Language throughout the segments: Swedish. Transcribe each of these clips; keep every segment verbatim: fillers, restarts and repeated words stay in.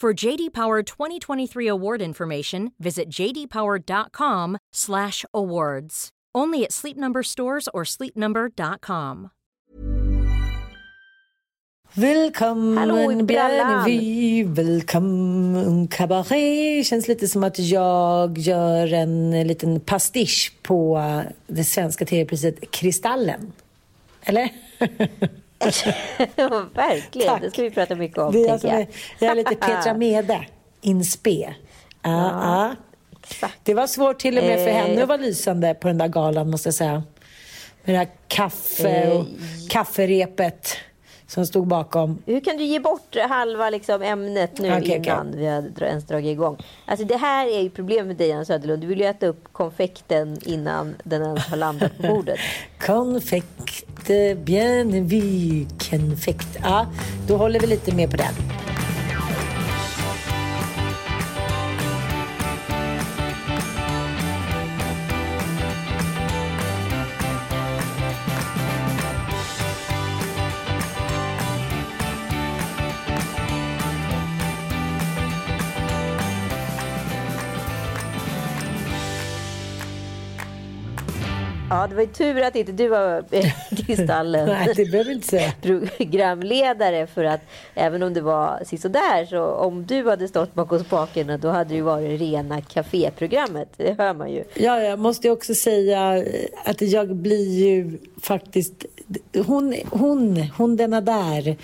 For J D. Power twenty twenty-three award information, visit jdpower.com slash awards. Only at Sleep Number stores or sleep number dot com. Välkommen. Hallå, Björnevi, välkommen Cabaret. Känns lite som att jag gör en liten pastisch på det svenska tv-priset Kristallen. Eller? Verkligen, tack. Det ska vi prata mycket om. Vi, alltså, jag. jag är lite Petra Mede in spe. Ah, ja, ah. Det var svårt till och med för eh. henne att vara lysande på den där galan, måste jag säga. Med det här kaffe och eh. kafferepet som stod bakom. Hur kan du ge bort halva liksom ämnet nu, okay, innan okay. vi har ens dragit igång? Alltså det här är ju problemet med dig, Janne Söderlund. Du vill ju äta upp konfekten innan den ens har landat på bordet. Konfekt, Björnevi, konfekt. Ja, då håller vi lite mer på den. Ja, det var ju tur att inte du var Kristallen. Nej, det behöver inte säga. Programledare, för att även om det var så där, så om du hade stått bakom spaken, då hade det ju varit rena kaféprogrammet. Det hör man ju. Ja, jag måste ju också säga att jag blir ju faktiskt hon, hon, hon denna där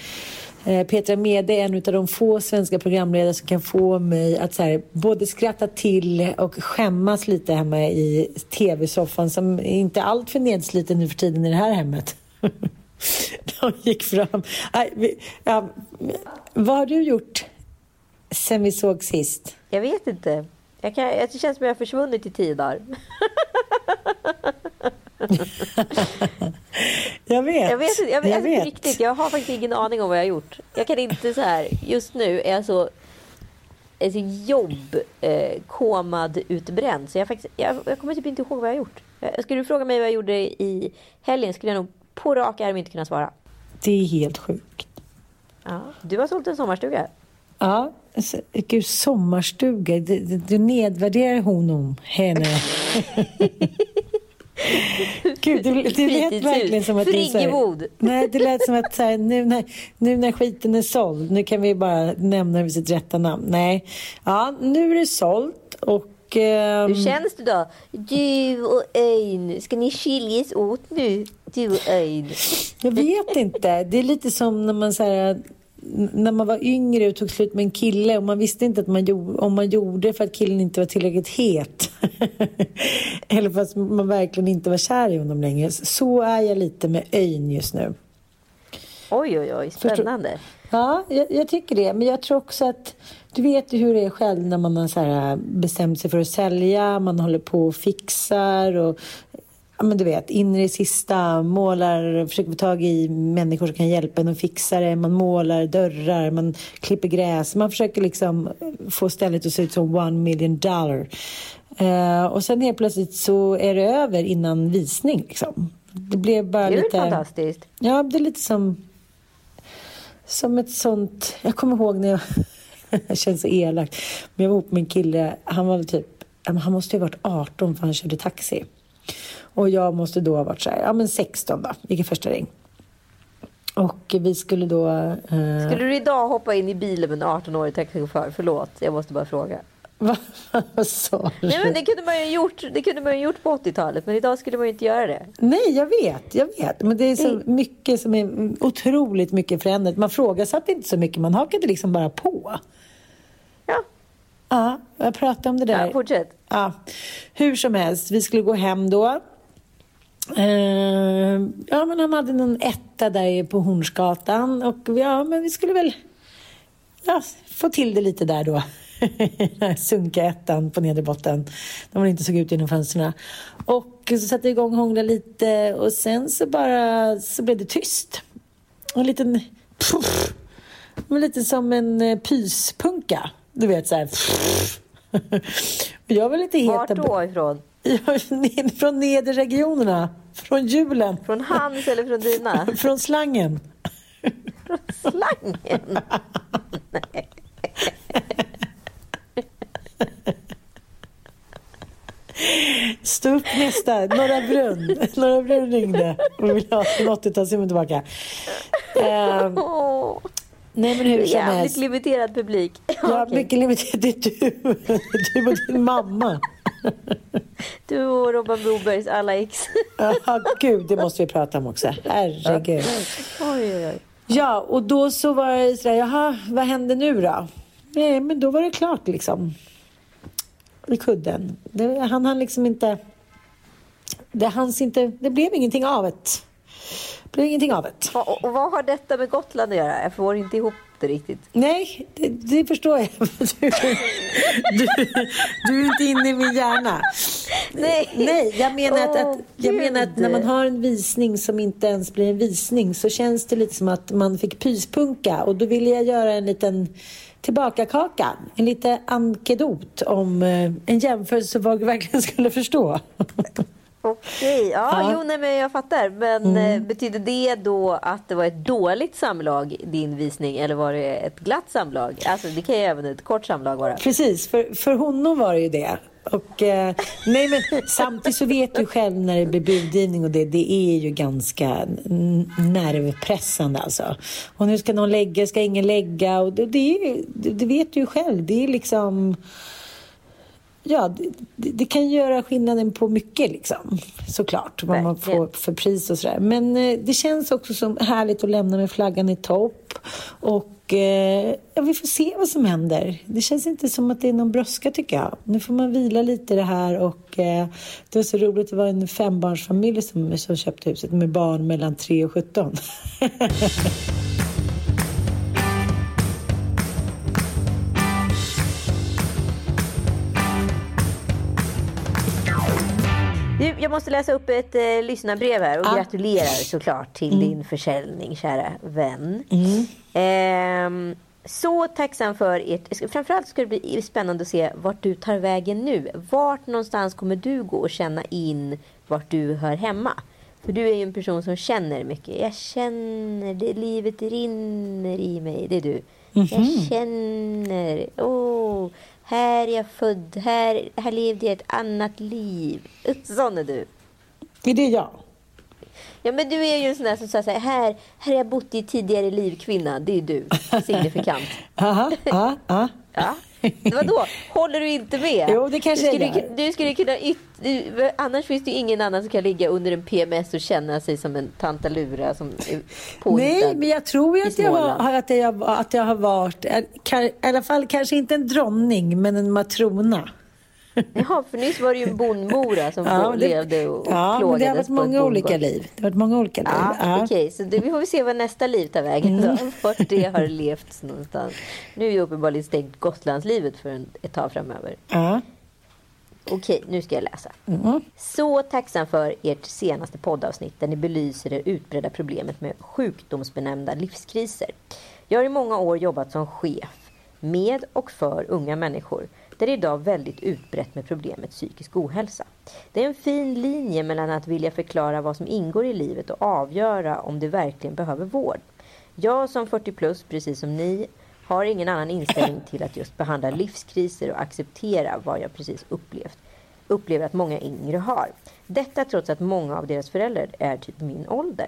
Petra Mede är en av de få svenska programledare som kan få mig att så här, både skratta till och skämmas lite hemma i tv-soffan, som inte allt för nedsliten nu för tiden i det här hemmet. De gick fram. Nej, vi, ja, vad har du gjort sen vi såg sist? Jag vet inte. Jag kan, det känns som jag har försvunnit i tio dagar. jag vet jag vet, jag vet, jag vet. Riktigt, jag har faktiskt ingen aning om vad jag har gjort. Jag kan inte så här, just nu är jag så är så jobb eh, komad utbränd, så jag faktiskt jag, jag kommer typ inte ihåg vad jag har gjort. Jag, skulle du fråga mig vad jag gjorde i helgen skulle jag nog på rak arm inte kunna svara. Det är helt sjukt. Ja, du har sålt en sommarstuga. Ja, alltså, gud, sommarstuga. Du, du, du nedvärderar honom henne. Gud, det, det lät verkligen som att det här, nej, det lät som att så här, nu, när, nu när skiten är såld, nu kan vi bara nämna vid sitt rätta namn. Nej, ja, nu är det sålt. Och eh, hur känns det då? Du och Öjn, ska ni skiljas åt nu? Du och Öjn. Jag vet inte, det är lite som när man så här, när man var yngre och tog slut med en kille och man visste inte att man gjorde, om man gjorde för att killen inte var tillräckligt het eller fast man verkligen inte var kär i honom längre. Så är jag lite med Öjn just nu. Oj, oj, oj, spännande. Förstår? Ja, jag, jag tycker det. Men jag tror också att du vet ju hur det är själv när man har så här bestämt sig för att sälja, man håller på och fixar och ja, men du vet, in i det sista, målar, försöker få tag i människor som kan hjälpa en och fixa det. Man målar dörrar, man klipper gräs. Man försöker liksom få stället att se ut som one million dollar. Uh, och sen helt plötsligt så är det över innan visning. Liksom. Det blev bara det är lite fantastiskt. Ja, det är lite som som ett sånt. Jag kommer ihåg när jag, jag känns så elakt. Men jag var ihop med en kille, han var typ, han måste ju ha varit arton för han körde taxi. Och jag måste då ha varit så här, ja men sexton då, vilken första ring. Och vi skulle då... Eh... Skulle du idag hoppa in i bilen med en arton-årig taxichaufför? Förlåt, jag måste bara fråga. Vad sa du? Nej, men det kunde man ju gjort, det kunde man ju gjort på åttio-talet, men idag skulle man ju inte göra det. Nej, jag vet, jag vet. Men det är så mycket som är otroligt mycket förändrat. Man frågar sig inte så mycket, man hakade liksom bara på. Ja. Ja, jag pratade om det där. Ja, fortsätt. Ja, hur som helst, vi skulle gå hem då. Uh, ja, men han hade någon etta där på Hornsgatan och ja, men vi skulle väl ja, få till det lite där då. Sunka ettan på nedre botten när man inte såg ut genom fönsterna. Och så satte jag igång och hånglade lite och sen så bara så blev det tyst. Och en liten pff, lite som en pyspunka. Du vet så här. Jag var lite het. Vart då ifrån? Från nederregionerna. Från hjulen. Från hans eller från dina? Från slangen. Från slangen? Nej. Stå upp nästa. Norra Brunn. Norra Brunn ringde och vi ville ha något att ta sig tillbaka. Uh, nej, men hur som helst. Jävligt limiterad publik. Ja, okay. Mycket limiterad. Det är du. Du och din mamma. Du och Robin Brobergs alla ex. Ja, oh, gud, det måste vi prata om också. Herregud. Oj, oj, oj. Ja, och då så var jag sådär, jaha, vad hände nu då? Nej, men då var det klart liksom. I kudden. Det, han hann liksom inte... Det hans inte... Det blev ingenting av ett. Det blev ingenting av ett. Och, och vad har detta med Gotland att göra? Jag får inte ihop det riktigt. Nej, det, det förstår jag. Du, du, du är inte inne i min hjärna. Nej. Nej, jag menar oh, att, att, jag menar att när man har en visning som inte ens blir en visning så känns det lite som att man fick pyspunka. Och då ville jag göra en liten... Tillbaka kakan, en lite ankedot om en jämförelse som jag verkligen skulle förstå. Okej, okay, ja, ja. Jo, nej, men jag fattar. Men mm. betyder det då att det var ett dåligt samlag, din visning, eller var det ett glatt samlag? Alltså det kan ju även ett kort samlag vara. Precis, för, för honom var det ju det. Och, eh, nej, men samtidigt så vet du själv när det blir budgivning och det, det är ju ganska nervpressande alltså. Och nu ska någon lägga, ska ingen lägga och det, det, det vet du ju själv, det är liksom ja, det, det kan göra skillnaden på mycket liksom, såklart vad man får för pris och sådär, men eh, det känns också som härligt att lämna med flaggan i topp och ja, vi får se vad som händer. Det känns inte som att det är någon bröska tycker jag. Nu får man vila lite i det här och eh, det var så roligt att det var en fembarnsfamilj som, som köpte huset med barn mellan tre och sjutton. Jag måste läsa upp ett eh, lyssnarbrev här och ah. gratulerar såklart till mm. din försäljning, kära vän. Mm. Ehm, så tacksam för ert... Framförallt ska det bli spännande att se vart du tar vägen nu. Vart någonstans kommer du gå och känna in vart du hör hemma? För du är ju en person som känner mycket. Jag känner det, livet rinner i mig, det är du. Mm-hmm. Jag känner... Åh... Oh. Här är jag född, här, här levde jag ett annat liv. Sån är du. Är det jag? Ja, men du är ju en sån där som säger så här, här, här har jag bott i tidigare liv, kvinna. Det är du, signifikant. Aha, aha, aha. Ja, vadå? Håller du inte med? Jo, det kanske du skulle, är det. Du skulle kunna yt, du, annars finns det ju ingen annan som kan ligga under en P M S och känna sig som en tantalura som är påhittad. Nej, men jag tror ju att jag, var, att, jag, att jag har varit, kan, i alla fall kanske inte en dronning, men en matrona. Ja, för nyss var det ju en bondmora som ja, levde och ja, plågades. Ja, det har varit många olika liv. Det har varit många olika liv. Ja, ja. Okej, okay, så det, vi får se vad nästa liv tar vägen då. Mm. Vart det har levts någonstans. Nu är ju uppenbarligen stängt Gotlandslivet för en, ett tag framöver. Ja. Okej, okay, nu ska jag läsa. Mm. Så tacksam för ert senaste poddavsnitt där ni belyser det utbredda problemet med sjukdomsbenämnda livskriser. Jag har i många år jobbat som chef med och för unga människor. Det är idag väldigt utbrett med problemet psykisk ohälsa. Det är en fin linje mellan att vilja förklara vad som ingår i livet och avgöra om det verkligen behöver vård. Jag som fyrtio plus, precis som ni, har ingen annan inställning till att just behandla livskriser och acceptera vad jag precis upplevt. Upplever att många yngre har. Detta trots att många av deras föräldrar är typ min ålder.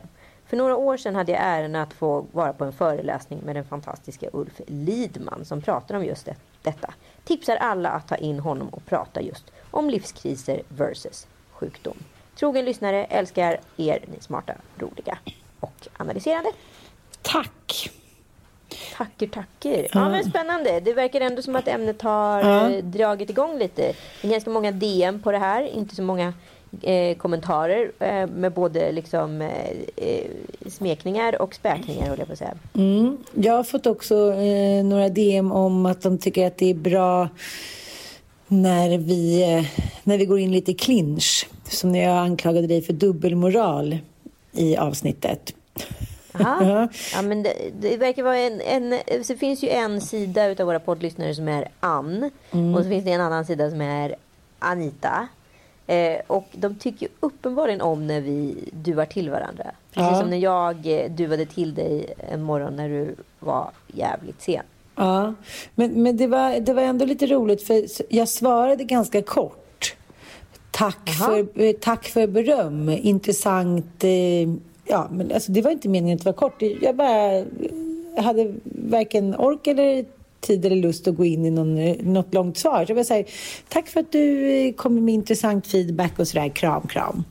För några år sedan hade jag äran att få vara på en föreläsning med den fantastiska Ulf Lidman som pratar om just detta. detta tipsar alla att ta in honom och prata just om livskriser versus sjukdom. Trogen lyssnare, älskar er, ni smarta, roliga och analyserande. Tack! Tacker, tacker. Ja, men spännande. Det verkar ändå som att ämnet har ja. dragit igång lite. Det är ganska många D M på det här. Inte så många eh, kommentarer eh, med både liksom, eh, smekningar och späkningar, håller jag på att säga. Mm. Jag har fått också eh, några D M om att de tycker att det är bra när vi, eh, när vi går in lite i clinch. Som när jag anklagade dig för dubbelmoral i avsnittet. Aha. Ja, men det, det verkar vara en, en så finns ju en sida utav våra poddlyssnare som är Ann mm. och så finns det en annan sida som är Anita eh, och de tycker uppenbarligen om när vi duvar till varandra, precis ja. som när jag duvade till dig en morgon när du var jävligt sen. Ja, men, men det, var, det var ändå lite roligt för jag svarade ganska kort. Tack, för, tack för beröm, intressant. eh, Ja, men alltså det var inte meningen att det var kort. Jag bara hade varken ork eller tid eller lust att gå in i någon, något långt svar. Så jag bara säger, tack för att du kommer med intressant feedback och sådär, kram, kram.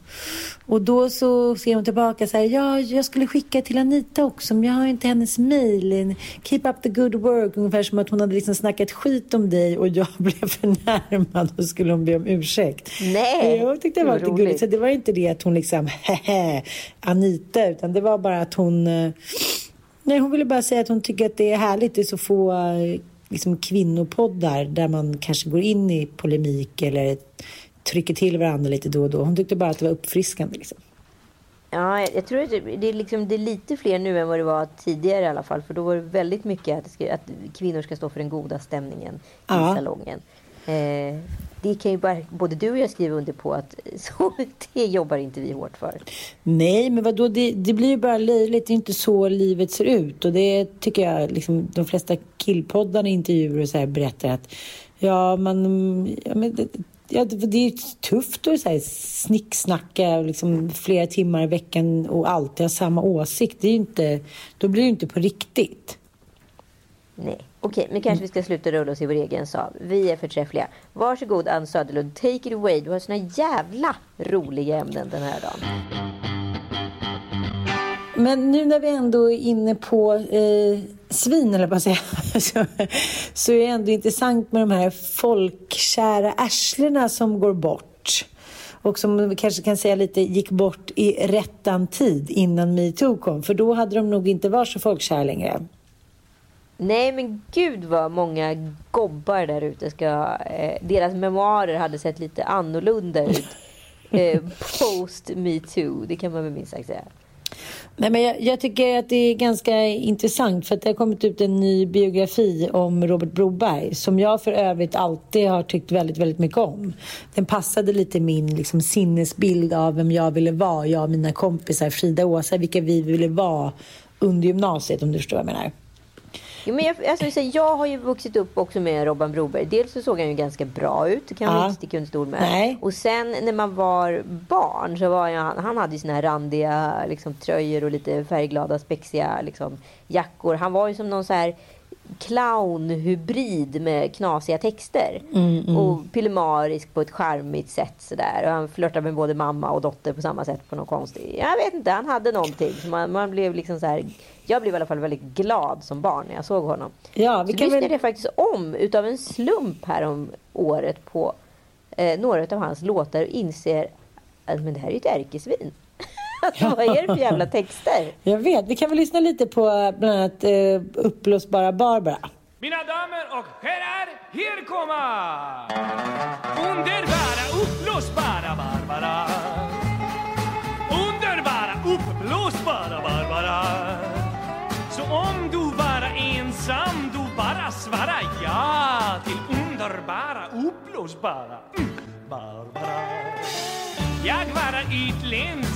Och då så skrev hon tillbaka och säger, ja, jag skulle skicka till Anita också, men jag har inte hennes mejl. Keep up the good work, ungefär som att hon hade liksom snackat skit om dig och jag blev förnärmad och skulle hon be om ursäkt. Nej! Jag tyckte det var lite gulligt, så det var inte det att hon liksom, hehe, Anita, utan det var bara att hon... Nej, hon ville bara säga att hon tycker att det är härligt. Det är så få liksom, kvinnopoddar där man kanske går in i polemik eller trycker till varandra lite då och då. Hon tyckte bara att det var uppfriskande. Liksom. Ja, jag, jag tror att det är, liksom, det är lite fler nu än vad det var tidigare i alla fall. För då var det väldigt mycket att, det ska, att kvinnor ska stå för den goda stämningen i ja. salongen. Eh, det kan ju bara, både du och jag skriver under på att så, det jobbar inte vi hårt för. Nej, men vadå, det, det blir ju bara löjligt, det är inte så livet ser ut. Och det tycker jag, liksom, de flesta killpoddarna, intervjuer och så här berättar att ja, man, ja, men det, ja, det, det är ju tufft att så här snicksnacka liksom, flera timmar i veckan och alltid ha samma åsikt. Det är ju inte, då blir det ju inte på riktigt. Nej. Okej, men kanske vi ska sluta rulla oss i vår egen sav. Vi är förträffliga. Varsågod, Ann Söderlund. Take it away. Du har såna jävla roliga ämnen den här dagen. Men nu när vi ändå är inne på eh, svin, eller bara säga, så, så är det ändå intressant med de här folkkära ärslerna som går bort. Och som vi kanske kan säga lite gick bort i rättan tid innan MeToo kom. För då hade de nog inte varit så folkkär längre. Nej, men gud vad många gobbar där ute ska... Eh, deras memoarer hade sett lite annorlunda ut. Eh, post Me Too, det kan man väl minst sagt säga. Nej, men jag, jag tycker att det är ganska intressant för att det har kommit ut en ny biografi om Robert Broberg som jag för övrigt alltid har tyckt väldigt, väldigt mycket om. Den passade lite min liksom, sinnesbild av vem jag ville vara, jag och mina kompisar, Frida och Åsa, vilka vi ville vara under gymnasiet, om du förstår vad jag menar. Ja, men jag, alltså, jag har ju vuxit upp också med Robin Broberg. Dels så såg han ju ganska bra ut. Det kan man ja. inte sticka under stol med. Nej. Och sen när man var barn så var jag, han hade ju såna här randiga liksom, tröjor och lite färgglada, spexiga liksom, jackor. Han var ju som någon så här clownhybrid med knasiga texter. Mm, mm. Och pillemarisk på ett charmigt sätt sådär. Och han flörtade med både mamma och dotter på samma sätt på något konstigt. Jag vet inte, han hade någonting. Så man, man blev liksom så här. Jag blev i alla fall väldigt glad som barn när jag såg honom. Ja, vi så kan lyssnade väl... jag faktiskt om utav en slump här om året på eh, några av hans låtar och inser att men det här är ju ett ärkesvin. Alltså, vad är det för jävla texter? Jag vet, vi kan väl lyssna lite på bland annat eh, Uppblåsbara Barbara. Mina damer och herrar, här kommer underbara uppblåsbara Barbara. Underbara uppblåsbara Barbara. Så om du bara ensam, du bara svara ja till underbara uppblåsbara Barbara. Jag vara utländsk.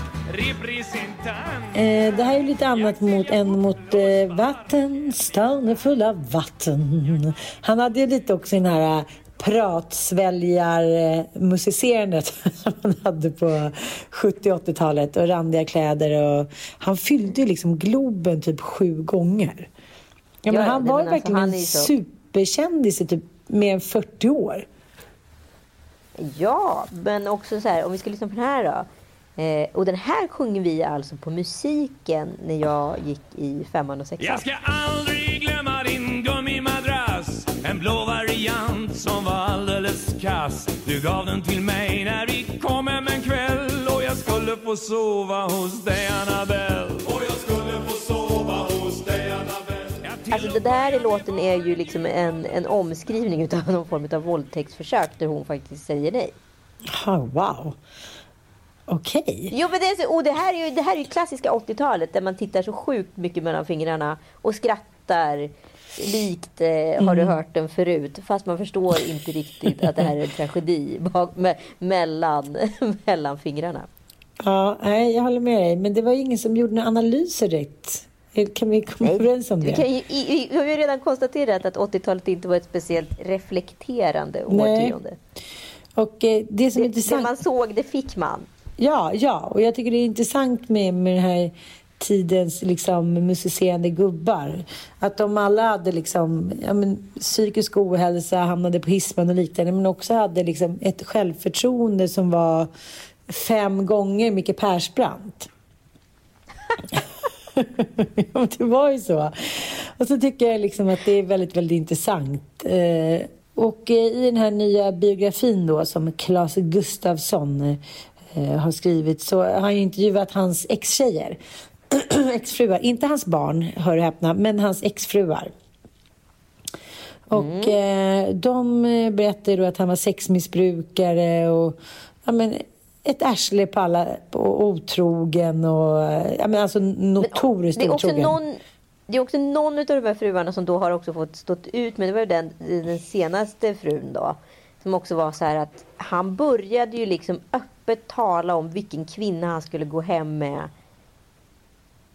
Eh, det här är lite annat mot, än mot eh, vatten, stan är full av vatten. Han hade ju lite också den här pratsväljarmusicerandet som han hade på sjuttio- och åttiotalet och randiga kläder. Och han fyllde ju liksom Globen typ sju gånger. Ja, men ja, han var men verkligen alltså, han är så... superkändis i typ mer än fyrtio år. Ja, men också så här, om vi ska lyssna på den här då. Eh, och den här sjunger vi alltså på musiken när jag gick i femman och sexan. Jag ska aldrig glömma din gummimadrass, en blå variant som var alldeles kass. Du gav den till mig när vi kom hem en kväll, och jag skulle få sova hos dig, Annabelle. Och jag skulle få sova hos dig, Annabelle. Alltså det där i låten är ju liksom en, en omskrivning utav någon form av våldtäktsförsök där hon faktiskt säger nej. Oh, wow. Okej. Okay. Jo, men det är så, och det här är ju det här är ju klassiska åttiotalet där man tittar så sjukt mycket mellan fingrarna och skrattar likt eh, mm. har du hört den förut, fast man förstår inte riktigt att det här är en tragedi bak, me, mellan mellan fingrarna. Ja, nej, jag håller med dig, men det var ju ingen som gjorde några analyser rätt. Kan vi komma överens om det? Vi, kan ju, i, vi har ju redan konstaterat att åttiotalet inte var ett speciellt reflekterande årtionde. Och eh, det som det, intressant... det man såg, det fick man. Ja, ja, och jag tycker det är intressant med, med den här tidens liksom musicerande gubbar. Att de alla hade liksom, ja, men, psykisk ohälsa, hamnade på hisman och liknande. Men också hade liksom ett självförtroende som var fem gånger Micke Persbrandt. Ja, det var ju så. Och så tycker jag liksom att det är väldigt, väldigt intressant. Eh, och i den här nya biografin då som Claes Gustafsson har skrivit, så har han intervjuat hans ex-tjejer exfruar, inte hans barn, hör och häpna, men hans exfruar. Och mm. eh, de berättar då att han var sexmissbrukare och ja, men ett ärsle på alla, och otrogen och ja, men alltså notoriskt men, otrogen. Någon, det är också någon av de här fruarna som då har också fått stått ut, men det var ju den, den senaste frun då som också var så här att han började ju liksom tala om vilken kvinna han skulle gå hem med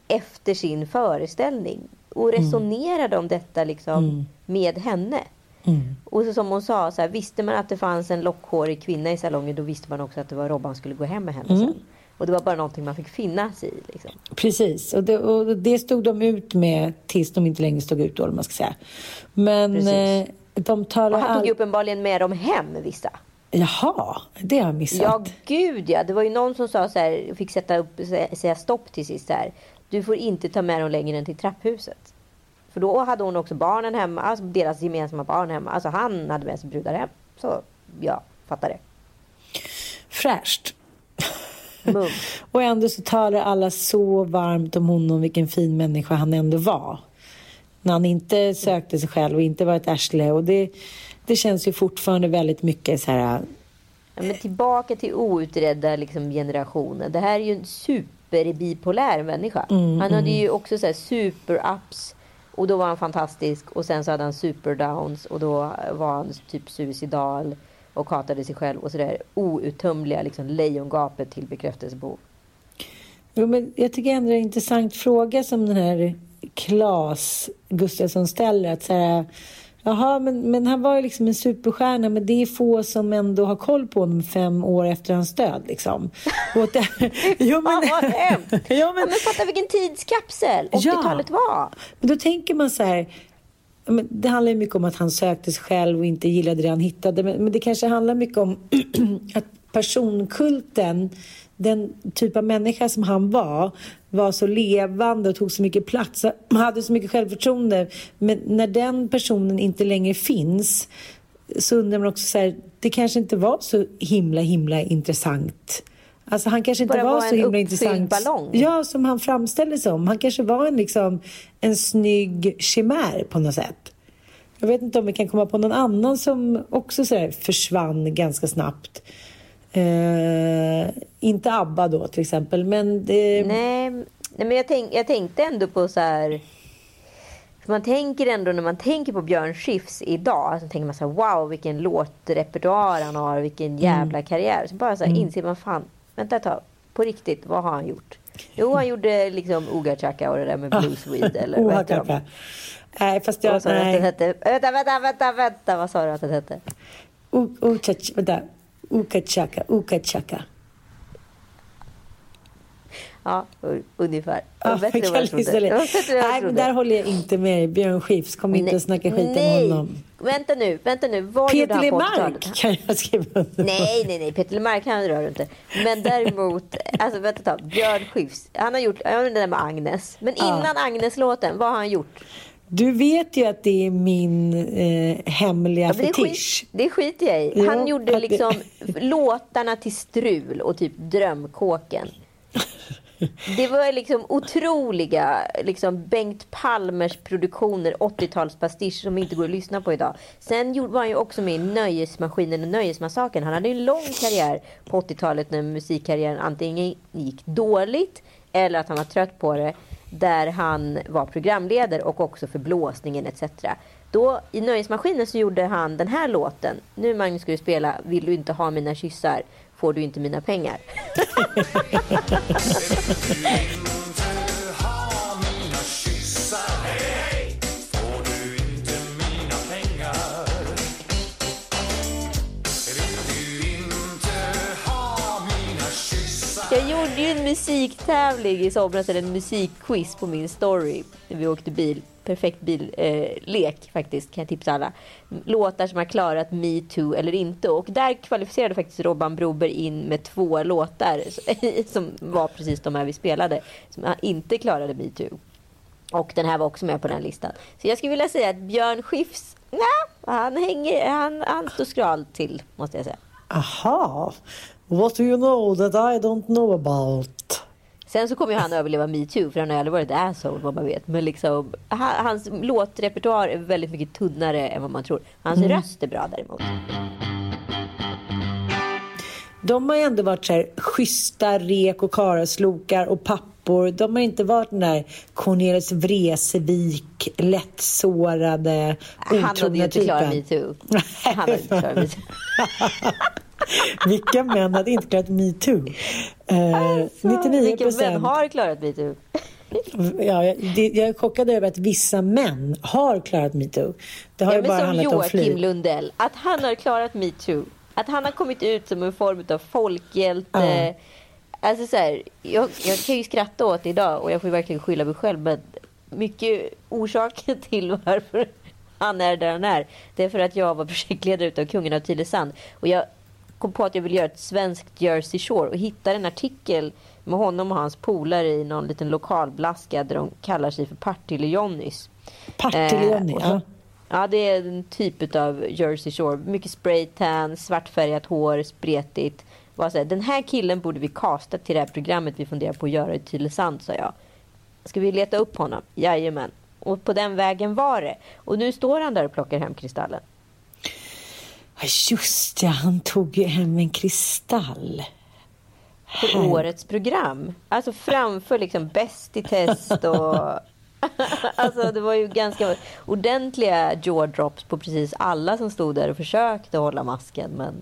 efter sin föreställning och resonerade mm. om detta liksom mm. med henne mm. och så som hon sa så här, visste man att det fanns en lockhårig kvinna i salongen, då visste man också att det var Robban skulle gå hem med henne mm. sen. Och det var bara någonting man fick finnas i liksom. Precis, och det, och det stod de ut med tills de inte längre stod ut då, man ska säga. Men eh, de talar och han tog all... uppenbarligen med dem hem, vissa. Jaha, det har jag missat. Ja, gud ja. Det var ju någon som sa så här, fick sätta upp, säga stopp till sist så här. Du får inte ta med dem längre än till trapphuset. För då hade hon också barnen hemma, alltså deras gemensamma barn hemma. Alltså han hade med sig brudar hem. Så ja, fattar det. Fräscht. Och ändå så talar alla så varmt om honom, vilken fin människa han ändå var. När han inte sökte sig själv och inte var ett ärsle. Och det... Det känns ju fortfarande väldigt mycket så här... Ja, men tillbaka till outredda liksom, generationer. Det här är ju en superbipolär människa. Mm, han hade mm. ju också så här super-ups och då var han fantastisk. Och sen så hade han super-downs och då var han typ suicidal och hatade sig själv. Och så där outtömliga liksom, lejongapet till bekräftelsebehov. Jo, men jag tycker ändå det är en intressant fråga som den här Claes Gustafsson ställer. Att så här... Jaha, men, men han var ju liksom en superstjärna, men det är få som ändå har koll på honom fem år efter hans död liksom. Och det, jo, men, ja, men, men fatta vilken tidskapsel åttiotalet ja, var. Men då tänker man så här, men det handlar ju mycket om att han sökte sig själv och inte gillade det han hittade, men, men det kanske handlar mycket om att personkulten, den typ av människa som han var, var så levande och tog så mycket plats, hade så mycket självförtroende. Men när den personen inte längre finns, så undrar man också så här, det kanske inte var så himla himla intressant. Alltså han kanske inte var, var så himla intressant ballong. Ja, som han framställde som. Han kanske var en liksom en snygg chimär på något sätt. Jag vet inte om vi kan komma på någon annan som också så här försvann ganska snabbt. Uh, inte ABBA då till exempel, men det... nej, nej men jag, tänk, jag tänkte ändå på så här, man tänker ändå när man tänker på Björn Skifs idag så tänker man så här, wow vilken låtrepertoar han har, vilken jävla mm. karriär, så bara så här, mm. inser man fan, vänta ett tag, på riktigt, vad har han gjort? Jo, han gjorde liksom Ogachaka och det där med Blue Swede eller vad heter de? Nej, fast jag... nej. Hette, vänta, vänta, vänta, vänta, vad sa du att det hette? Ogachaka, vänta Ukachaka, ukachaka. Ja, ungefär. Ja, bättre nej, där håller jag inte med. Björn Skifs, kom inte och snacka skit nej. om honom. Vänta nu, vänta nu. Vad Peter Lemark kan jag skriva under. Nej, nej, nej. Peter Lemark kan jag röra inte. Men däremot, alltså vänta ta. Björn Skifs, han har gjort, jag menar det där med Agnes. Men innan ja. Agnes-låten, vad har han gjort? Du vet ju att det är min eh, hemliga ja, fetisch. Det skiter jag i. Han ja, gjorde liksom det... låtarna till Strul och typ Drömkåken. Det var liksom otroliga liksom Bengt Palmers produktioner, åttiotalspastisch som inte går att lyssna på idag. Sen gjorde han ju också med Nöjesmaskinen och Nöjesmassaken. Han hade ju en lång karriär på åttiotalet när musikkarriären antingen gick dåligt eller att han var trött på det. Där han var programledare och också för Blåsningen et cetera. Då i Nöjesmaskinen så gjorde han den här låten. Nu Magnus ska du spela Vill du inte ha mina kyssar? Får du inte mina pengar? Jag gjorde ju en musiktävling i somras, eller en musikquiz på min story. Vi åkte bil, perfekt billek eh, faktiskt, kan jag tipsa alla. Låtar som har klarat Me Too eller inte. Och där kvalificerade faktiskt Robin Broberg in med två låtar som var precis de här vi spelade. Som inte klarade Me Too. Och den här var också med på den listan. Så jag skulle vilja säga att Björn Skifs, nah, han hänger, han, han står skral till, måste jag säga. Aha, what do you know that I don't know about? Sen så kommer ju han att överleva Me Too, för han har aldrig varit ett asshole, vad man vet. Men liksom, hans låtrepertoar är väldigt mycket tunnare än vad man tror. Hans mm. röst är bra däremot. De har ju ändå varit så här schyssta rek- och karaslokar och pappor. De har inte varit den där Cornelis Vreeswijk, lättsårade, otrogna typen. Han hade inte klarat Me Too. Han hade inte klarat Me Too. Vilka män hade inte klarat Me Too? Eh, alltså, nittionio procent. Vilka män har klarat Me Too? Ja, jag, det, jag är chockad över att vissa män har klarat Me Too. Det har ja, ju bara handlat Joakim om fly. Joakim Lundell, att han har klarat Me Too. Att han har kommit ut som en form av folkhjälte. Mm. Alltså så här, jag, jag kan ju skratta åt det idag och jag får ju verkligen skylla mig själv. Men mycket orsaker till varför han är där han är. Det är för att jag var projektledare utav Kungarna av Tylösand. Och jag kom på att jag ville göra ett svenskt Jersey Shore. Och hittade en artikel med honom och hans polare i någon liten lokalblaska. Där de kallar sig för Partille-Jonnys. Partille-Jonny, eh, ja. Ja, det är en typ av Jersey Shore. Mycket spraytan, svartfärgat hår, spretigt. Den här killen borde vi kasta till det här programmet vi funderar på att göra i Tylösand, sa jag. Ska vi leta upp honom? Jajamän. Och på den vägen var det. Och nu står han där och plockar hem kristallen. Just ja, han tog ju hem en kristall. På årets program. Alltså framför liksom bäst i test och... alltså det var ju ganska ordentliga jaw drops på precis alla som stod där och försökte hålla masken. Men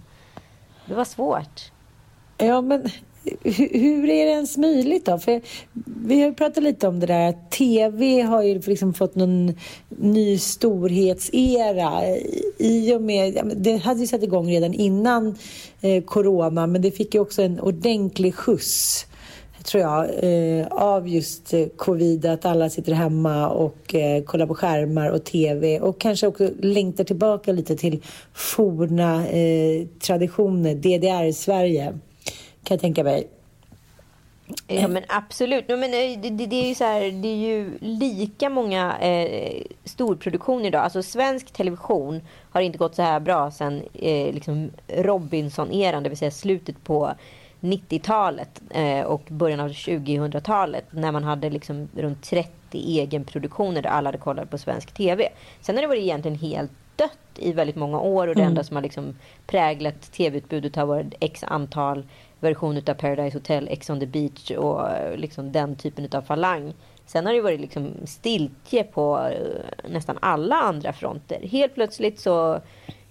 det var svårt. Ja, men... Hur, hur är det ens möjligt då? För vi har ju pratat lite om det där. T V har ju liksom fått någon ny storhetsera i och med, det hade ju satt igång redan innan eh, corona, men det fick ju också en ordentlig skjuts, tror jag, eh, av just eh, covid, att alla sitter hemma och eh, kollar på skärmar och T V och kanske också längtar tillbaka lite till forna eh, traditioner, D D R-Sverige. Kan jag tänka mig. Ja, men absolut. No, men det, det, det, är ju så här, det är ju lika många eh, storproduktioner idag. Alltså svensk television har inte gått så här bra sedan eh, liksom Robinson-eran. Det vill säga slutet på nittiotalet eh, och början av tjugohundratalet. När man hade liksom runt trettio egenproduktioner där alla hade kollat på svensk T V. Sen har det varit egentligen helt dött i väldigt många år. Och det mm. enda som har liksom präglat T V-utbudet har varit x antal version av Paradise Hotel, Ex on the Beach och liksom den typen av falang. Sen har det varit liksom stiltje på nästan alla andra fronter. Helt plötsligt så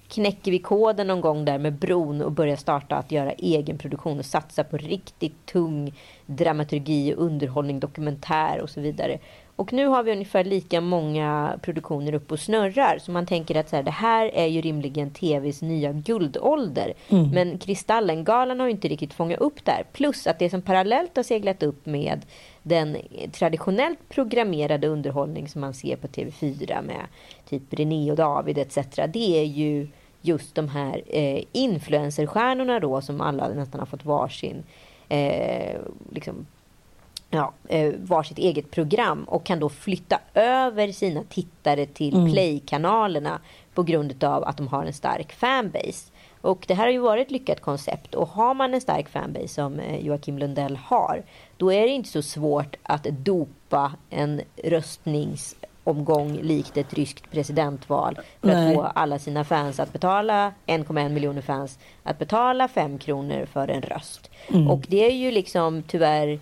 knäcker vi koden någon gång där med Bron och börjar starta att göra egen produktion och satsa på riktigt tung dramaturgi, underhållning, dokumentär och så vidare. Och nu har vi ungefär lika många produktioner upp och snurrar. Så man tänker att så här, det här är ju rimligen T V:s nya guldålder. Mm. Men Kristallengalan har ju inte riktigt fångat upp där. Plus att det som parallellt har seglat upp med den traditionellt programmerade underhållning som man ser på T V fyra med typ René och David et cetera. Det är ju just de här eh, influencerstjärnorna då, som alla nästan har fått varsin eh, liksom Ja, var sitt eget program och kan då flytta över sina tittare till mm. playkanalerna på grund av att de har en stark fanbase. Och det här har ju varit ett lyckat koncept, och har man en stark fanbase som Joakim Lundell har, då är det inte så svårt att dopa en röstningsomgång likt ett ryskt presidentval för Nej. Att få alla sina fans att betala, en komma en miljoner fans att betala fem kronor för en röst. Mm. Och det är ju liksom tyvärr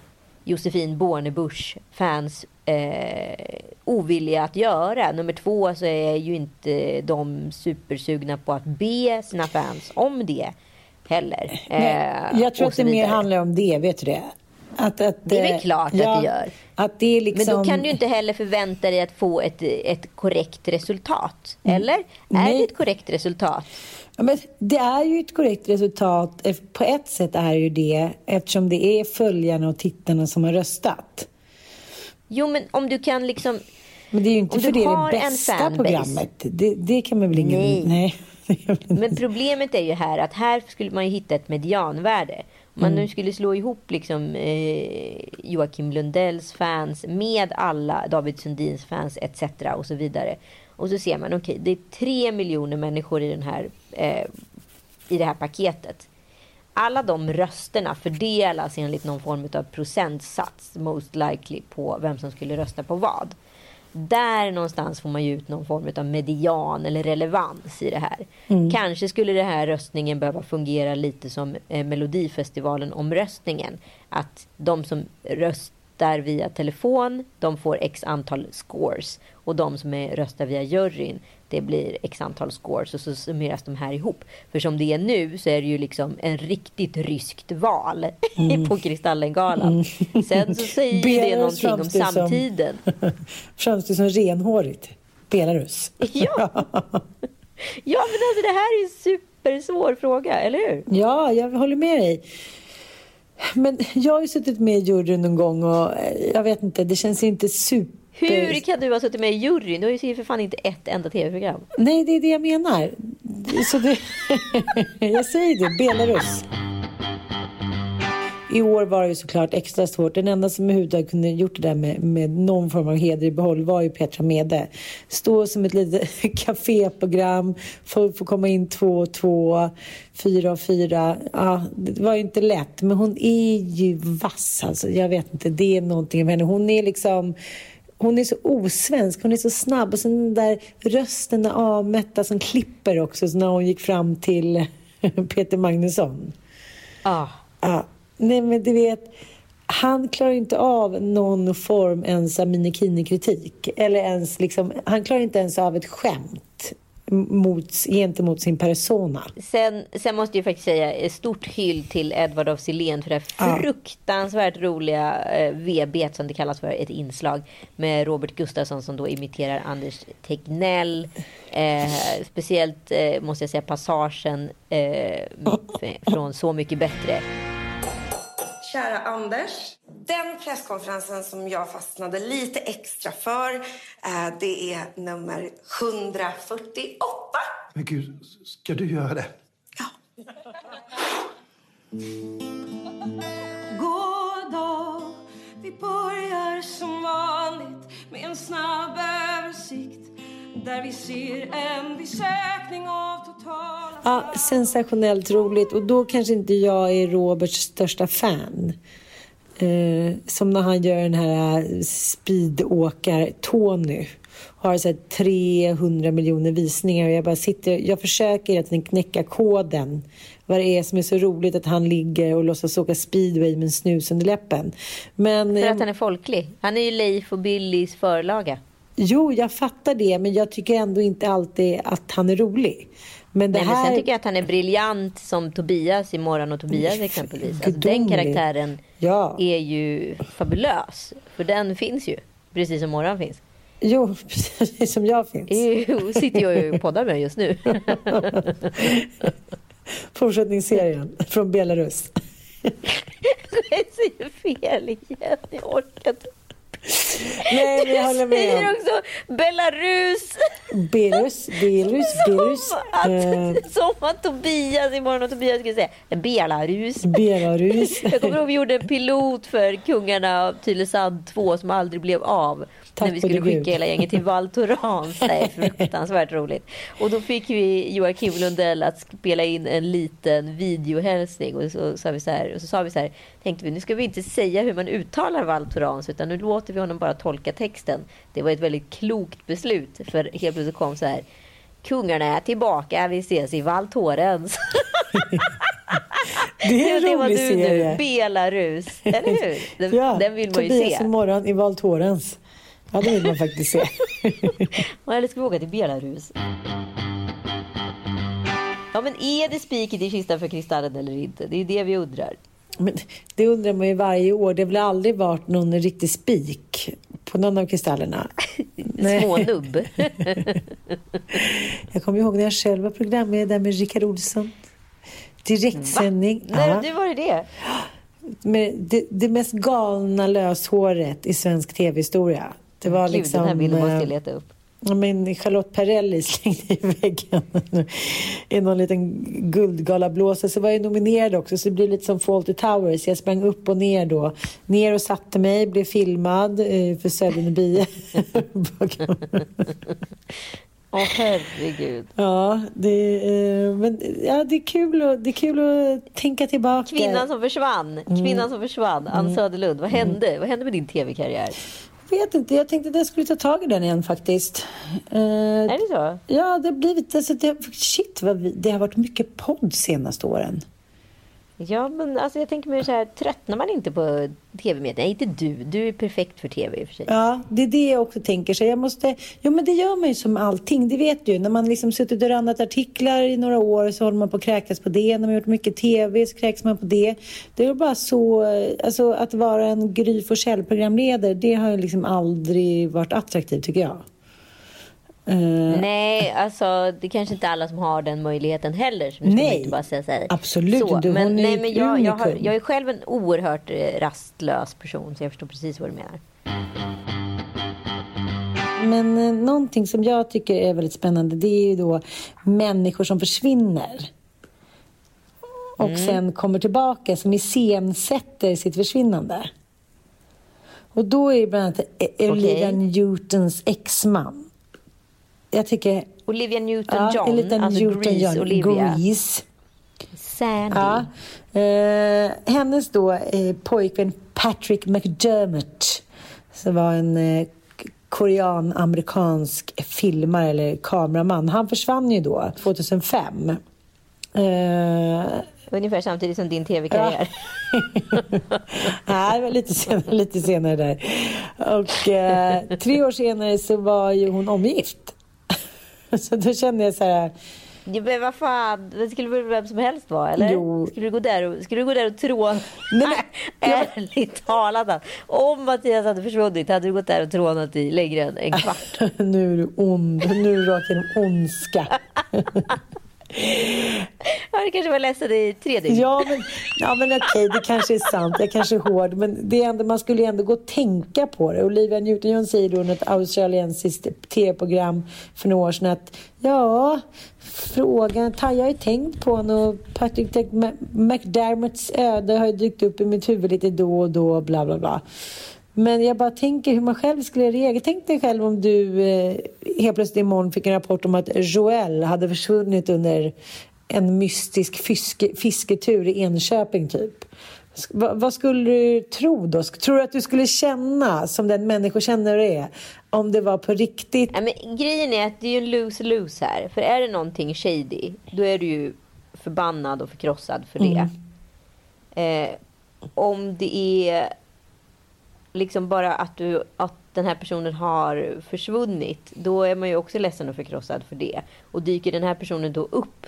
Josefin Bornebusch fans eh, ovilliga att göra. Nummer två så är ju inte de supersugna på att be sina fans om det heller. Eh, Nej, jag tror att det mer handlar om det, vet du det? Att, att, det är väl klart ja, att det gör. Att det är liksom... Men då kan du inte heller förvänta dig att få ett, ett korrekt resultat, mm. eller? Nej. Är det ett korrekt resultat? Ja, men det är ju ett korrekt resultat. På ett sätt är ju det, eftersom det är följarna och tittarna som har röstat. Jo, men om du kan liksom... Men det är ju inte för det, det bästa programmet. Det, det kan man väl ingen... Nej. Nej. Men problemet är ju här att här skulle man ju hitta ett medianvärde. Om man mm. nu skulle slå ihop liksom, eh, Joakim Lundells fans med alla David Sundins fans et cetera och så vidare. Och så ser man, okej, okay, det är tre miljoner människor i, den här, eh, i det här paketet. Alla de rösterna fördelas enligt någon form av procentsats, most likely, på vem som skulle rösta på vad. Där någonstans får man ju ut någon form av median eller relevans i det här. Mm. Kanske skulle det här röstningen behöva fungera lite som eh, Melodifestivalen-omröstningen. Att de som röstar via telefon, de får x antal scores. Och de som är, röstar via juryn, det blir x antal scores. Och så summeras de här ihop. För som det är nu så är det ju liksom en riktigt ryskt val mm. på Kristallengalan. Mm. Sen så säger Belarus det någonting om som, samtiden. Framstår som renhårigt. Belarus. Ja. Ja, men alltså det här är en supersvår fråga, eller hur? Ja, jag håller med dig. Men jag har ju suttit med i juryn någon gång och jag vet inte, det känns inte super... Hur kan du ha suttit med i juryn? Du har ju för fan inte ett enda T V-program. Nej, det är det jag menar. Så det... jag säger det, Belarus. I år var det ju såklart extra svårt. Den enda som i huvud kunde gjort det där med, med någon form av heder i behåll var ju Petra Mede. Stå som ett litet kaféprogram, få, få komma in två och två, fyra och fyra. Ja, det var ju inte lätt, men hon är ju vass. Alltså. Jag vet inte, det är någonting med henne. Hon är liksom... Hon är så osvensk, hon är så snabb. Och sen den där rösten avmätta som klipper också. Så när hon gick fram till Peter Magnusson. Ja. Ah. Ah. Nej, men du vet, han klarar inte av någon form ens av minikini-kritik. Eller ens liksom, han klarar inte ens av ett skämt mot, gentemot sin persona. Sen, sen måste jag faktiskt säga stort hyll till Edvard Oslén för det här fruktansvärt ah. roliga eh, V B som det kallas för, ett inslag med Robert Gustafsson som då imiterar Anders Tegnell. Eh, speciellt eh, måste jag säga passagen eh, från Så mycket bättre. Kära Anders, den presskonferensen som jag fastnade lite extra för, eh, det är nummer etthundrafyrtioåtta. Men gud, ska du göra det? Ja. God dag, vi börjar som vanligt med en snabb översikt. Där vi ser en besökning av total... Ja, sensationellt roligt. Och då kanske inte jag är Roberts största fan. Eh, som när han gör den här speedåkar-Tony. Har så här trehundra miljoner visningar. Och jag bara sitter... Jag försöker att knäcka koden. Vad det är som är så roligt att han ligger och låtsas åka speedway med en snus under läppen. Men, för att han är folklig. Han är ju Leif och Billys förlaga. Jo, jag fattar det, men jag tycker ändå inte alltid att han är rolig. Men det Nej, här... men sen tycker jag att han är briljant som Tobias i Moran och Tobias exempelvis. Alltså, den karaktären ja. är ju fabulös, för den finns ju. precis som Moran finns. Jo, precis som jag finns. Jo, sitter jag ju och poddar med just nu. Fortsättningsserien från Belarus. Det säger fel igen, jag orkar inte. Nej, men jag håller med. Du säger också Belarus. Belarus, Belarus, Belarus. Som, som att Tobias i Moran och Tobias skulle säga Belarus. Belarus. Jag kommer ihåg vi gjorde en pilot för Kungarna av Tylösand två som aldrig blev av. Tack när vi skulle skicka Gud. Hela gänget till Val Thorens. Det är fruktansvärt roligt. Och då fick vi Joakim Lundell att spela in en liten videohälsning. Och så sa vi så här, och så sa vi så här, tänkte vi, nu ska vi inte säga hur man uttalar Val Thorens, utan nu låter vi honom bara tolka texten. Det var ett väldigt klokt beslut, för helt plötsligt kom så här: kungarna är tillbaka, vi ses i Val Thorens. Det är en det rolig serie. Belarus, eller hur? Den, ja, den vill man ju Tobias se. Imorgon i Val Thorens. Ja, det vill man faktiskt se. Eller ska vi åka till Belarus? Ja, men är det spiket i kistan för Kristallen eller inte? Det är ju det vi undrar. Men det undrar man ju varje år. Det har väl aldrig varit någon riktig spik på någon av kristallerna. Smånubb. Jag kommer ihåg när jag själv var programledare med Rickard Olsson. Direktsändning. Nej, det var det. Med det, det mest galna löshåret i svensk tv-historia. Det var Gud, liksom... den här bilden måste jag leta upp. Men Charlotte Perrelli slängde i väggen i någon liten guldgalablåsa. Så var jag nominerad också, så det blev lite som Fawlty Towers. Jag sprang upp och ner då. Ner och satte mig, blev filmad för Söderby. Åh, oh, herregud. Ja, det, eh, men, ja, det är kul att, det är kul att tänka tillbaka. Kvinnan som försvann. Kvinnan mm. som försvann. Ann mm. Söderlund. Vad hände? Mm. Vad hände med din tv-karriär? Jag vet inte. Jag tänkte att jag skulle ta tag i den igen faktiskt. Eh, är det så? Ja, det har blivit... Alltså, det, shit, vad vi, det har varit mycket podd senaste åren. Ja, men alltså, jag tänker mig så här, tröttnar man inte på tv-medier? Nej, inte du. Du är perfekt för tv i och för sig. Ja, det är det jag också tänker. Så jag måste... Jo, men det gör man ju som allting. Det vet du. När man liksom suttit och randat artiklar i några år så håller man på att kräkas på det. När man gjort mycket tv så kräks man på det. Det är bara så... Alltså, att vara en Gry Forssell-programledare, det har ju liksom aldrig varit attraktivt, tycker jag. Uh, Nej, alltså det är kanske inte alla som har den möjligheten heller, som nej, inte bara säga så här. Absolut så, inte. Men, nej, men jag, jag, har, jag är själv en oerhört rastlös person, så jag förstår precis vad du menar. Men eh, någonting som jag tycker är väldigt spännande, det är ju då människor som försvinner och mm. sen kommer tillbaka, som iscensätter sitt försvinnande. Och då är det bland annat Olivia Newtons exman. Jag tycker Olivia Newton-John, ja, alltså Grease, Olivia Grease. Sandy. Ja. Eh, hennes då eh, pojkvän Patrick McDermott, som var en eh, korean-amerikansk filmare eller kameraman. Han försvann ju då tjugohundrafem. Eh, Ungefär samtidigt som din tv-karriär. Ja. Nej, men lite senare, lite senare där. Och eh, tre år senare så var ju hon omgift. Så då kände jag så här... Ja, men vad fan, det skulle väl vem som helst vara, eller? Jo. Skulle du gå där och, skulle du gå där och tro... Nej, ärligt talat. Om Mattias hade försvunnit, hade du gått där och trånat i längre än en kvart. Nu är du ond. Nu rakt genom ondska. Ja, det kanske var ledsen i tre dygn. Ja, men, ja, men okej, det kanske är sant. Jag kanske är hård, men det är ändå, man skulle ändå gå och tänka på det. Olivia Newton-John säger då under ett australiensiskt tv-program för några år sedan att ja, frågan, jag har ju tänkt på honom, Patrick McDermotts öde har ju dykt upp i mitt huvud lite då och då, bla bla bla. Men jag bara tänker hur man själv skulle reagera. Tänk dig själv om du eh, helt plötsligt imorgon fick en rapport om att Joel hade försvunnit under en mystisk fiske, fisketur i Enköping typ. Va, vad skulle du tro då? Tror du att du skulle känna som den människor känner det är? Om det var på riktigt? Ja, men grejen är att det är ju en lose-lose här. För är det någonting shady, då är du ju förbannad och förkrossad för det. Mm. Eh, om det är... liksom bara att, du, att den här personen har försvunnit, då är man ju också ledsen och förkrossad för det. Och dyker den här personen då upp,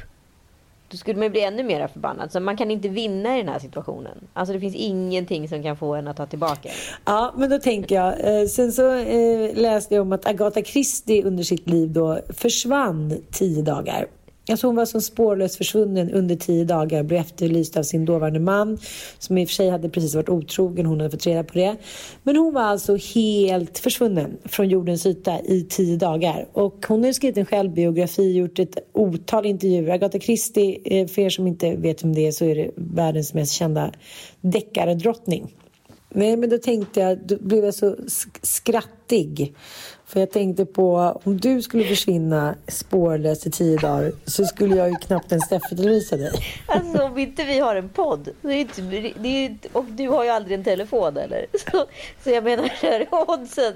då skulle man ju bli ännu mer förbannad. Så man kan inte vinna i den här situationen. Alltså det finns ingenting som kan få en att ta tillbaka. Ja, men då tänker jag. Eh, sen så eh, läste jag om att Agatha Christie under sitt liv då försvann tio dagar. Alltså hon var som spårlöst försvunnen under tio dagar. Blev efterlyst av sin dåvarande man. Som i och för sig hade precis varit otrogen. Hon hade fått reda på det. Men hon var alltså helt försvunnen från jordens yta i tio dagar. Och hon har skrivit en självbiografi. Gjort ett otal intervjuer. Agatha Christie, för er som inte vet om det är, så är det världens mest kända deckaredrottning. Nej, men då tänkte jag, då blev jag så skrattig. För jag tänkte på, om du skulle försvinna spårlöst i tio dagar så skulle jag ju knappt ens efterlysa dig. Alltså om inte vi har en podd, det är inte, det är, och du har ju aldrig en telefon eller? Så, så jag menar, det här är oddsen.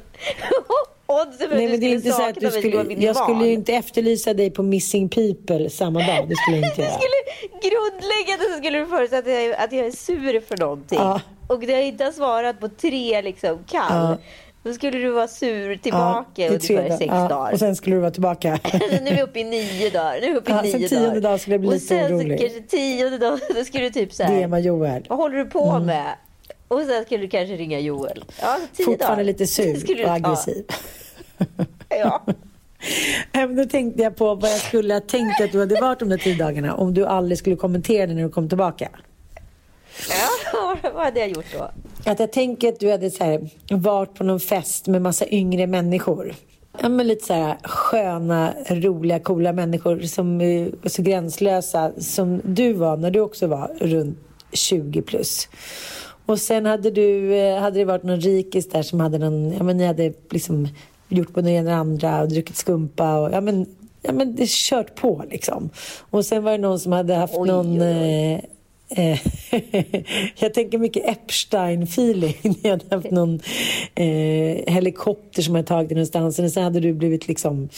Oddsen för nej, men det är inte så att du skulle, jag skulle ju inte efterlysa dig på Missing People samma dag. Det skulle jag inte göra. Det skulle, grundläggande så skulle du förutsätta att jag, att jag är sur för någonting. Ja. Och det har inte svarat på tre liksom kall. Ja. Då skulle du vara sur tillbaka, ja, och du var sex ja. dagar. Och sen skulle du vara tillbaka. Nu är vi uppe i nio dagar. Nu är vi uppe i ja, nio sen tionde dagar skulle jag bli och lite sen orolig. Så kanske tionde dagar, då skulle du typ så här. Det är man Joel. Vad håller du på mm. med? Och sen skulle du kanske ringa Joel. Ja, tio fortfarande dagar. Lite sur du, och aggressiv. Ja. Ja. Då tänkte jag på vad jag skulle ha tänkt att du hade varit de där tio dagarna. Om du aldrig skulle kommentera det när du kom tillbaka. Ja, vad hade jag gjort då? Att jag tänker att du hade så här, varit på någon fest med massa yngre människor. Ja, men lite så här sköna, roliga, coola människor som är så gränslösa som du var när du också var runt tjugo plus. Och sen hade du hade det varit någon rikis där som hade någon, ja men ni hade liksom gjort på någon eller andra och druckit skumpa och ja men ja men det kört på liksom. Och sen var det någon som hade haft oj, någon oj. Eh, jag tänker mycket Epstein-feeling. Jag hade haft någon eh, helikopter som hade tagit dig någonstans. Och sen hade du blivit liksom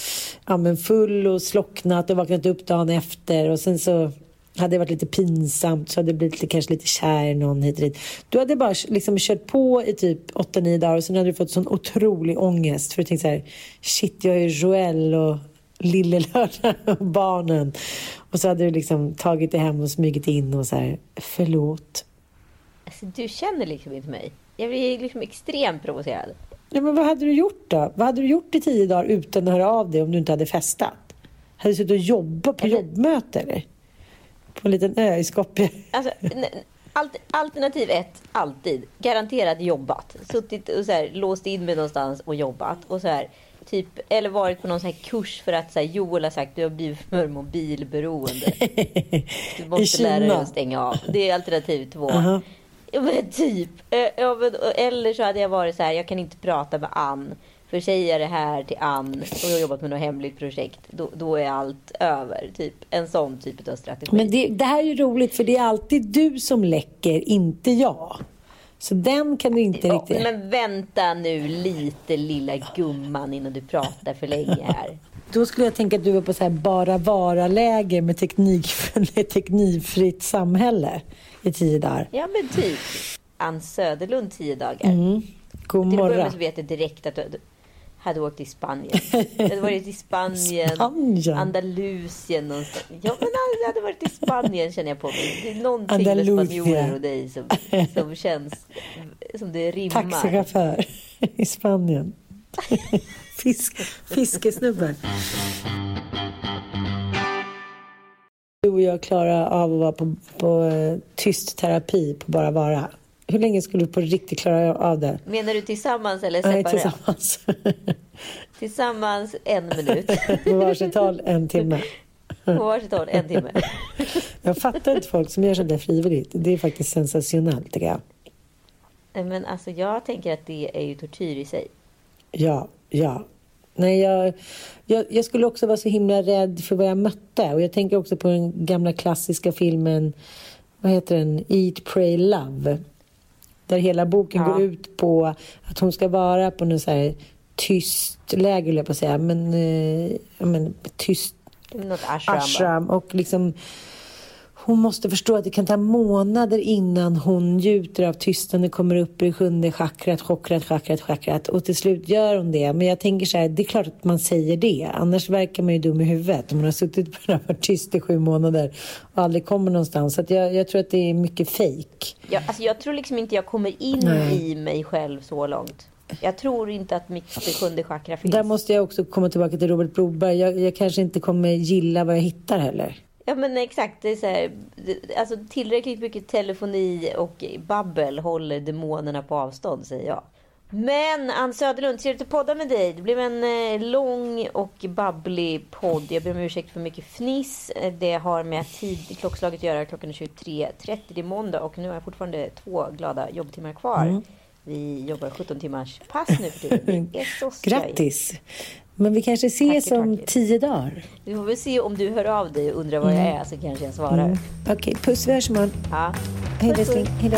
ja, men full och slocknat och vaknat upp dagen efter. Och sen så hade det varit lite pinsamt. Så hade det blivit lite, kanske lite kär någon hit och dit. Du hade bara liksom kört på i typ åtta nio dagar. Och sen hade du fått sån otrolig ångest. För du tänkte så här, shit jag är Joel och Lille Lördag och barnen. Och så hade du liksom tagit det hem och smugit in och så här, förlåt. Alltså du känner liksom inte mig. Jag blir liksom extremt provocerad. Ja, men vad hade du gjort då? Vad hade du gjort i tio dagar utan att höra av dig om du inte hade festat? Hade du suttit och jobbat på eller jobbmöte eller? På en liten ö i Skopje. Alltså, ne- Alt- alternativ ett, alltid. Garanterat jobbat. Suttit och så här, låst in mig någonstans och jobbat. Och så här... Typ, eller varit på någon sån här kurs för att så här, Joel har sagt du har blivit för mobilberoende. Du måste lära dig att stänga av. Det är alternativ två. Uh-huh. Ja, men typ. Eller så hade jag varit så här, jag kan inte prata med Ann. För säger jag det här till Ann och jag har jobbat med något hemligt projekt, då, då är allt över. Typ en sån typ av strategi. Men det, det här är ju roligt för det är alltid du som läcker, inte jag. Så den kan du inte oh, riktigt... Men vänta nu lite lilla gumman innan du pratar för länge här. Då skulle jag tänka att du var på så här bara vara-läger med teknik, teknikfritt samhälle i tio dagar. Ja men typ. Ann Söderlund tio dagar. Mm. God morgon. Till och med så vet jag direkt att du hade åkt till Spanien. Jag hade varit i Spanien. Spanien. Andalusien någonstans. Ja men jag hade varit i Spanien känner jag på mig. Det är någonting Andalusia. Med spanjorer och dig som, som känns som det rimmar. Taxichaufför i Spanien. Fisk, fiskesnubbar. Du och jag klarar av att vara på, på tyst terapi på bara vara. Hur länge skulle du på riktigt klara av det? Menar du tillsammans eller separat? Nej, tillsammans. Tillsammans en minut. På varsitt håll en timme. På varsitt håll en timme. Jag fattar inte folk som gör sådär frivilligt. Det är faktiskt sensationellt tycker jag. Men alltså jag tänker att det är ju tortyr i sig. Ja, ja. Nej, jag, jag, jag skulle också vara så himla rädd för vad jag mötte. Och jag tänker också på den gamla klassiska filmen, vad heter den? Eat, Pray, Love. Där hela boken ja. Går ut på att hon ska vara på någon så här tyst läger, vill jag på att säga. Men, eh, men tyst. Något ashram. ashram. Och liksom hon måste förstå att det kan ta månader innan hon njuter av tysten. Det kommer upp i sjunde chakrat, chakrat, chakrat, chakrat. Och till slut gör hon det. Men jag tänker så här, det är klart att man säger det. Annars verkar man ju dum i huvudet. Om man har suttit på den här tyst i sju månader och aldrig kommer någonstans. Så att jag, jag tror att det är mycket fejk. Ja, alltså jag tror liksom inte jag kommer in Nej. i mig själv så långt. Jag tror inte att mitt sjunde chakra finns. Där måste jag också komma tillbaka till Robert Broberg. Jag, jag kanske inte kommer gilla vad jag hittar heller. Ja men exakt, det är så här, alltså tillräckligt mycket telefoni och babbel håller demonerna på avstånd, säger jag. Men Ann Söderlund, ser du att podda med dig? Det blev en eh, lång och babblig podd. Jag ber om ursäkt för mycket fniss. Det har med tid, klockslaget att göra. Klockan är tjugotre trettio, det är måndag och nu har jag fortfarande två glada jobbtimmar kvar. Mm. Vi jobbar sjutton timmars pass nu för tiden. Det är så skoj. Grattis! Men vi kanske ses tack, om tack. tio dagar. Vi får väl se om du hör av dig och undrar vad mm. jag är, så kanske jag svarar. Mm. Okej, okay, puss, vi hörs imorgon. Ja. Hej, Vessling. Hej då.